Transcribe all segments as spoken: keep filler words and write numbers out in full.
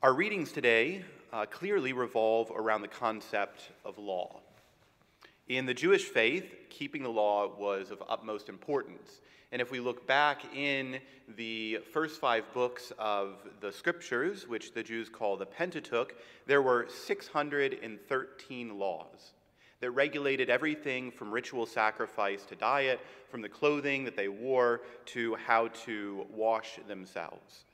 Our readings today uh, clearly revolve around the concept of law. In the Jewish faith, keeping the law was of utmost importance. And if we look back in the first five books of the scriptures, which the Jews call the Pentateuch, there were six hundred thirteen laws that regulated everything from ritual sacrifice to diet, from the clothing that they wore to how to wash themselves.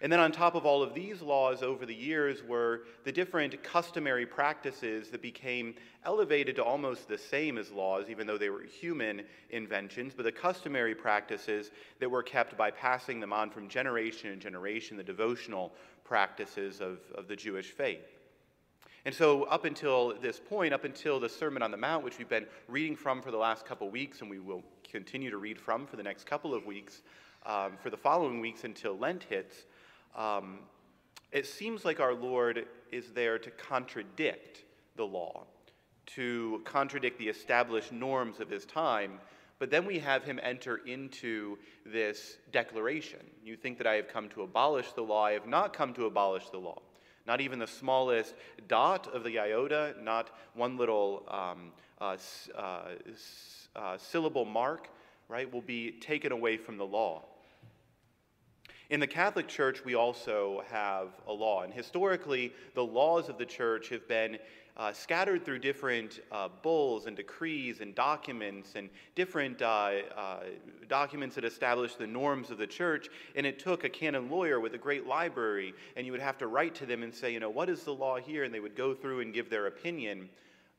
And then on top of all of these laws over the years were the different customary practices that became elevated to almost the same as laws, even though they were human inventions, but the customary practices that were kept by passing them on from generation to generation, the devotional practices of, of the Jewish faith. And so up until this point, up until the Sermon on the Mount, which we've been reading from for the last couple weeks, and we will continue to read from for the next couple of weeks, um, for the following weeks until Lent hits, um, it seems like our Lord is there to contradict the law, to contradict the established norms of his time, but then we have him enter into this declaration. You think that I have come to abolish the law. I have not come to abolish the law. Not even the smallest dot of the iota, not one little um, uh, uh, uh, syllable mark, right, will be taken away from the law. In the Catholic Church, we also have a law, and historically, the laws of the Church have been uh, scattered through different uh, bulls and decrees and documents and different uh, uh, documents that establish the norms of the Church, and it took a canon lawyer with a great library, and you would have to write to them and say, you know, what is the law here, and they would go through and give their opinion,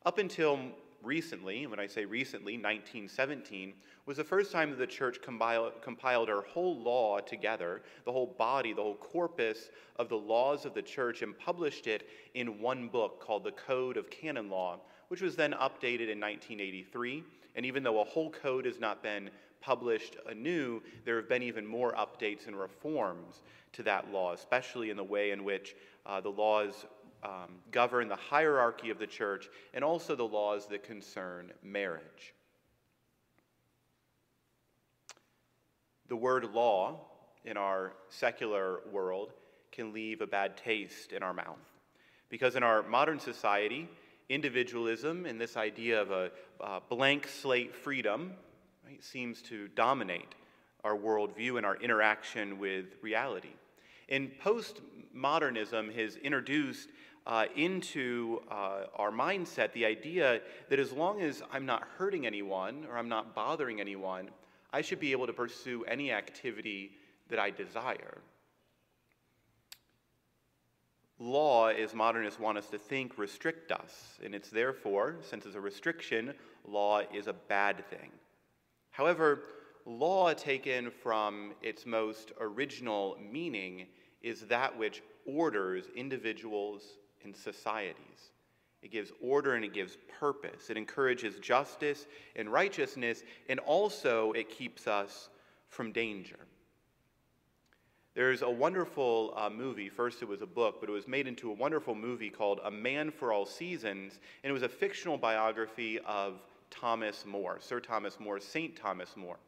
up until recently, when I say recently, nineteen seventeen, was the first time that the Church compiled, compiled our whole law together, the whole body, the whole corpus of the laws of the Church, and published it in one book called the Code of Canon Law, which was then updated in nineteen eighty-three. And even though a whole code has not been published anew, there have been even more updates and reforms to that law, especially in the way in which uh, the laws Um, govern the hierarchy of the Church, and also the laws that concern marriage. The word law in our secular world can leave a bad taste in our mouth, because in our modern society, individualism and this idea of a uh, blank slate freedom, right, seems to dominate our worldview and our interaction with reality. And postmodernism has introduced uh, into uh, our mindset the idea that as long as I'm not hurting anyone or I'm not bothering anyone, I should be able to pursue any activity that I desire. Law, as modernists want us to think, restricts us, and it's therefore, since it's a restriction, law is a bad thing. However, law taken from its most original meaning is that which orders individuals and societies. It gives order and it gives purpose. It encourages justice and righteousness, and also it keeps us from danger. There's a wonderful uh, movie, first it was a book, but it was made into a wonderful movie called A Man for All Seasons, and it was a fictional biography of Thomas More, Sir Thomas More, Saint Thomas More,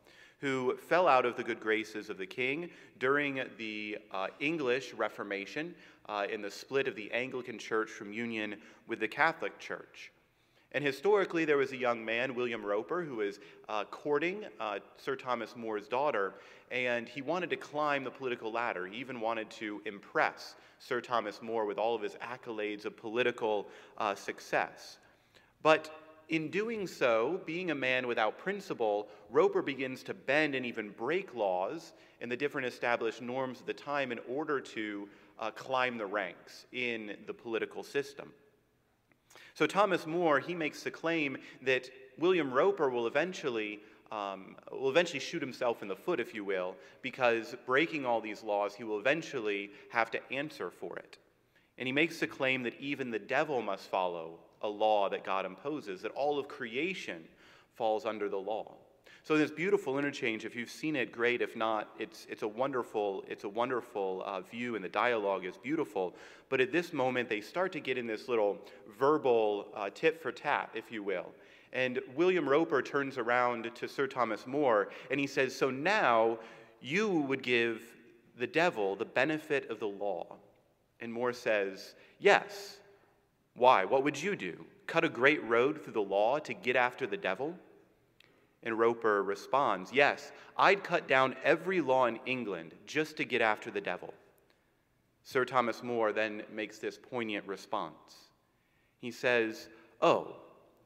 who fell out of the good graces of the king during the uh, English Reformation uh, in the split of the Anglican Church from union with the Catholic Church. And historically, there was a young man, William Roper, who was uh, courting uh, Sir Thomas More's daughter, and he wanted to climb the political ladder. He even wanted to impress Sir Thomas More with all of his accolades of political uh, success. But in doing so, being a man without principle, Roper begins to bend and even break laws and the different established norms of the time in order to uh, climb the ranks in the political system. So Thomas More, he makes the claim that William Roper will eventually, um, will eventually shoot himself in the foot, if you will, because breaking all these laws, he will eventually have to answer for it. And he makes the claim that even the devil must follow a law that God imposes, that all of creation falls under the law. So this beautiful interchange, if you've seen it, great. If not, it's, it's a wonderful, it's a wonderful uh, view, and the dialogue is beautiful. But at this moment, they start to get in this little verbal uh, tit for tat, if you will. And William Roper turns around to Sir Thomas More, and he says, so now you would give the devil the benefit of the law. And More says, yes. Why? What would you do? Cut a great road through the law to get after the devil? And Roper responds, yes, I'd cut down every law in England just to get after the devil. Sir Thomas More then makes this poignant response. He says, oh,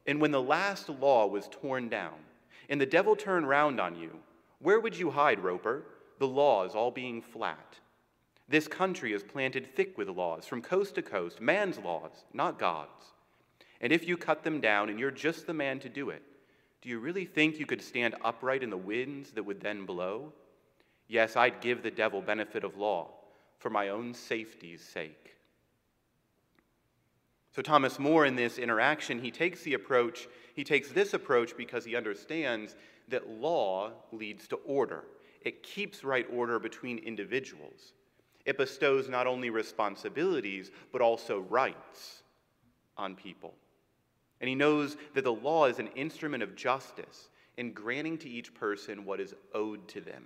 and when the last law was torn down, and the devil turned round on you, where would you hide, Roper? The law is all being flat. This country is planted thick with laws, from coast to coast, man's laws, not God's. And if you cut them down, and you're just the man to do it, do you really think you could stand upright in the winds that would then blow? Yes, I'd give the devil benefit of law for my own safety's sake. So Thomas More, in this interaction, he takes the approach, he takes this approach because he understands that law leads to order. It keeps right order between individuals. It bestows not only responsibilities, but also rights on people. And he knows that the law is an instrument of justice in granting to each person what is owed to them.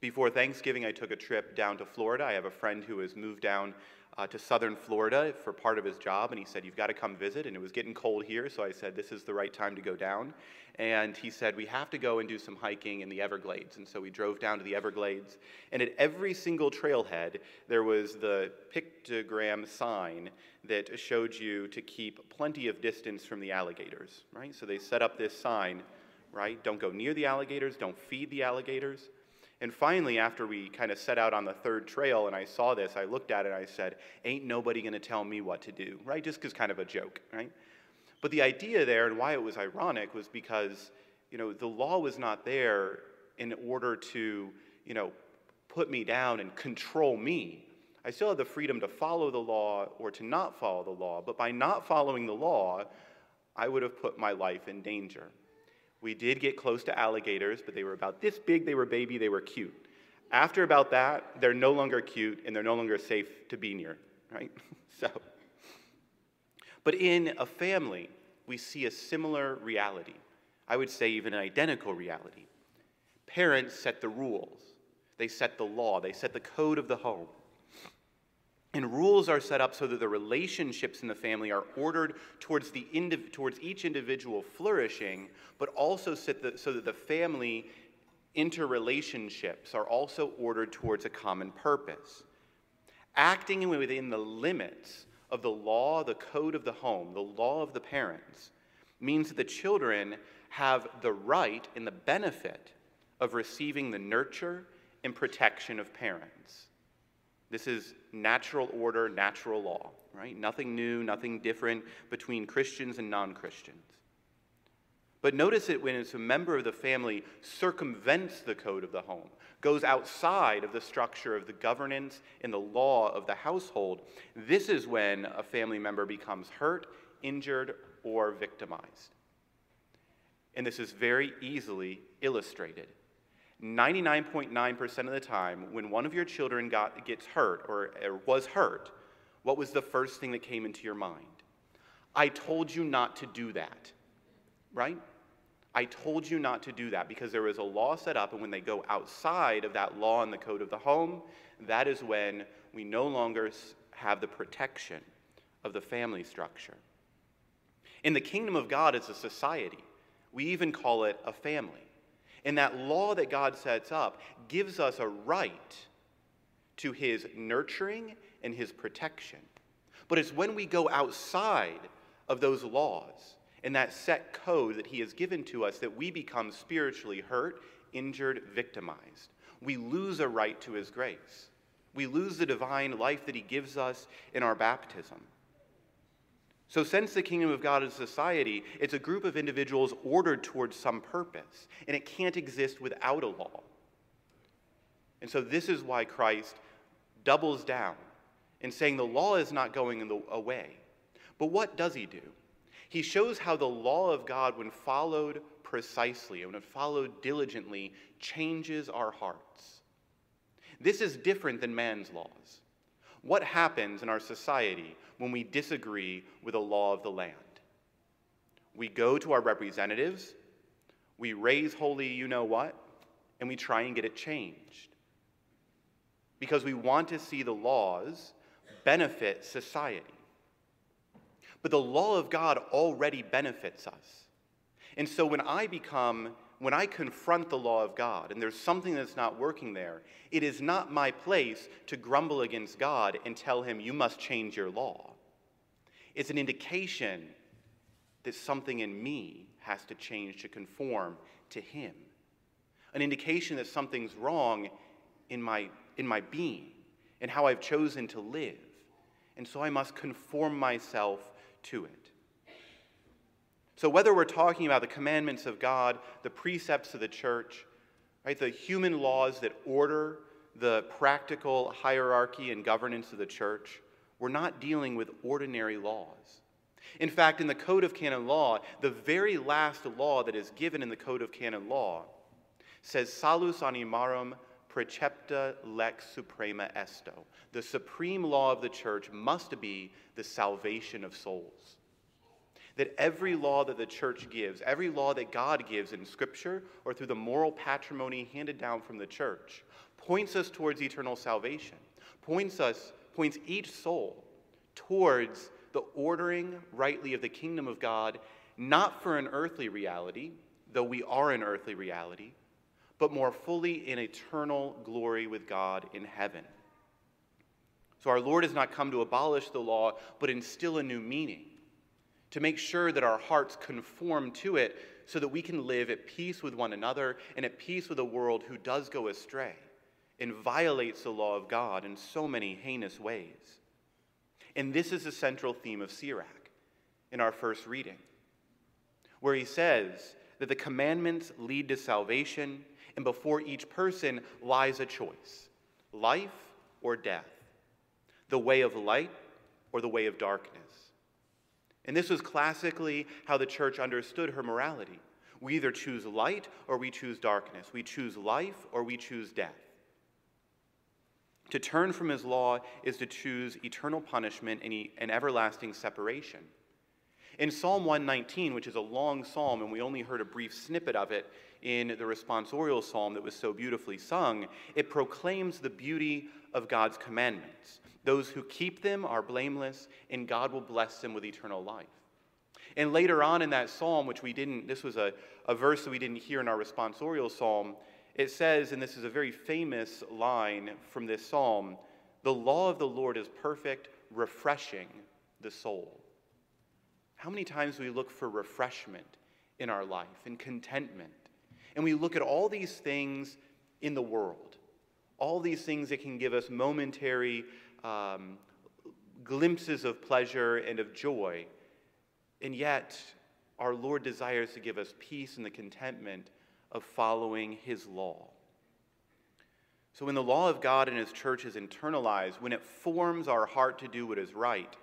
Before Thanksgiving, I took a trip down to Florida. I have a friend who has moved down uh, to southern Florida for part of his job, and he said, you've got to come visit, and it was getting cold here, so I said, this is the right time to go down. And he said, we have to go and do some hiking in the Everglades. And so we drove down to the Everglades, and at every single trailhead, there was the pictogram sign that showed you to keep plenty of distance from the alligators, right? So they set up this sign, right? Don't go near the alligators, don't feed the alligators. And finally, after we kind of set out on the third trail and I saw this, I looked at it and I said, ain't nobody gonna tell me what to do, right? Just because kind of a joke, right? But the idea there and why it was ironic was because, you know, the law was not there in order to, you know, put me down and control me. I still had the freedom to follow the law or to not follow the law, but by not following the law, I would have put my life in danger. We did get close to alligators, but they were about this big, they were baby, they were cute. After about that, they're no longer cute and they're no longer safe to be near, right? So, but in a family, we see a similar reality. I would say even an identical reality. Parents set the rules. They set the law. They set the code of the home. And rules are set up so that the relationships in the family are ordered towards, the indiv towards each individual flourishing, but also so that, so that the family interrelationships are also ordered towards a common purpose. Acting within the limits of the law, the code of the home, the law of the parents, means that the children have the right and the benefit of receiving the nurture and protection of parents. This is natural order, natural law, right? Nothing new, nothing different between Christians and non-Christians. But notice it when it's a member of the family circumvents the code of the home, goes outside of the structure of the governance and the law of the household, this is when a family member becomes hurt, injured, or victimized. And this is very easily illustrated. ninety-nine point nine percent of the time, when one of your children got, gets hurt or, or was hurt, what was the first thing that came into your mind? I told you not to do that, right? I told you not to do that because there was a law set up, and when they go outside of that law and the code of the home, that is when we no longer have the protection of the family structure. In the kingdom of God as a society, we even call it a family. And that law that God sets up gives us a right to his nurturing and his protection. But it's when we go outside of those laws and that set code that he has given to us that we become spiritually hurt, injured, victimized. We lose a right to his grace. We lose the divine life that he gives us in our baptism. So since the kingdom of God is society, it's a group of individuals ordered towards some purpose, and it can't exist without a law. And so this is why Christ doubles down in saying the law is not going away. But what does he do? He shows how the law of God, when followed precisely, and when followed diligently, changes our hearts. This is different than man's laws. What happens in our society when we disagree with the law of the land? We go to our representatives, we raise holy you-know-what, and we try and get it changed. because we want to see the laws benefit society. But the law of God already benefits us. And so when I become, when I confront the law of God and there's something that's not working there, it is not my place to grumble against God and tell him, you must change your law. It's an indication that something in me has to change to conform to him. An indication that something's wrong in my, in my being and how I've chosen to live. And so I must conform myself to it. So whether we're talking about the commandments of God, the precepts of the church, right, the human laws that order the practical hierarchy and governance of the church, we're not dealing with ordinary laws. In fact, in the Code of Canon Law, the very last law that is given in the Code of Canon Law says, salus animarum precepta lex suprema esto. The supreme law of the church must be the salvation of souls. That every law that the church gives, every law that God gives in Scripture or through the moral patrimony handed down from the church, points us towards eternal salvation, points us, points each soul towards the ordering rightly of the kingdom of God, not for an earthly reality, though we are an earthly reality, but more fully in eternal glory with God in heaven. So our Lord has not come to abolish the law, but instill a new meaning, to make sure that our hearts conform to it so that we can live at peace with one another and at peace with a world who does go astray and violates the law of God in so many heinous ways. And this is the central theme of Sirach in our first reading, where he says that the commandments lead to salvation, and before each person lies a choice, life or death, the way of light or the way of darkness. And this was classically how the church understood her morality. We either choose light or we choose darkness. We choose life or we choose death. To turn from his law is to choose eternal punishment and, e- and everlasting separation. In Psalm one nineteen, which is a long psalm, and we only heard a brief snippet of it in the responsorial psalm that was so beautifully sung, it proclaims the beauty of God's commandments. Those who keep them are blameless, and God will bless them with eternal life. And later on in that psalm, which we didn't, this was a, a verse that we didn't hear in our responsorial psalm, it says, and this is a very famous line from this psalm, the law of the Lord is perfect, refreshing the soul. How many times do we look for refreshment in our life and contentment? And we look at all these things in the world, all these things that can give us momentary Um, glimpses of pleasure and of joy, and yet our Lord desires to give us peace and the contentment of following his law. So when the law of God and his church is internalized, when it forms our heart to do what is right,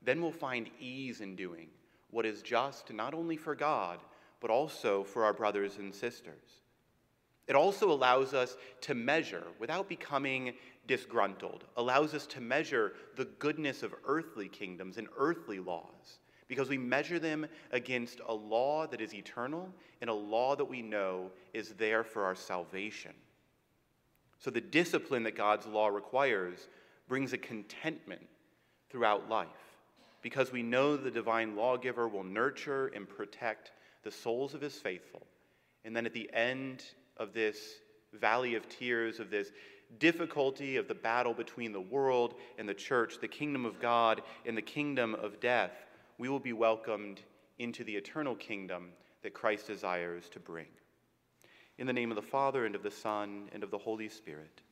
then we'll find ease in doing what is just, not only for God, but also for our brothers and sisters. It also allows us to measure, without becoming disgruntled, allows us to measure the goodness of earthly kingdoms and earthly laws, because we measure them against a law that is eternal and a law that we know is there for our salvation. So the discipline that God's law requires brings a contentment throughout life, because we know the divine lawgiver will nurture and protect the souls of his faithful. And then at the end of this valley of tears, of this difficulty of the battle between the world and the church, the kingdom of God and the kingdom of death, we will be welcomed into the eternal kingdom that Christ desires to bring. In the name of the Father, and of the Son, and of the Holy Spirit.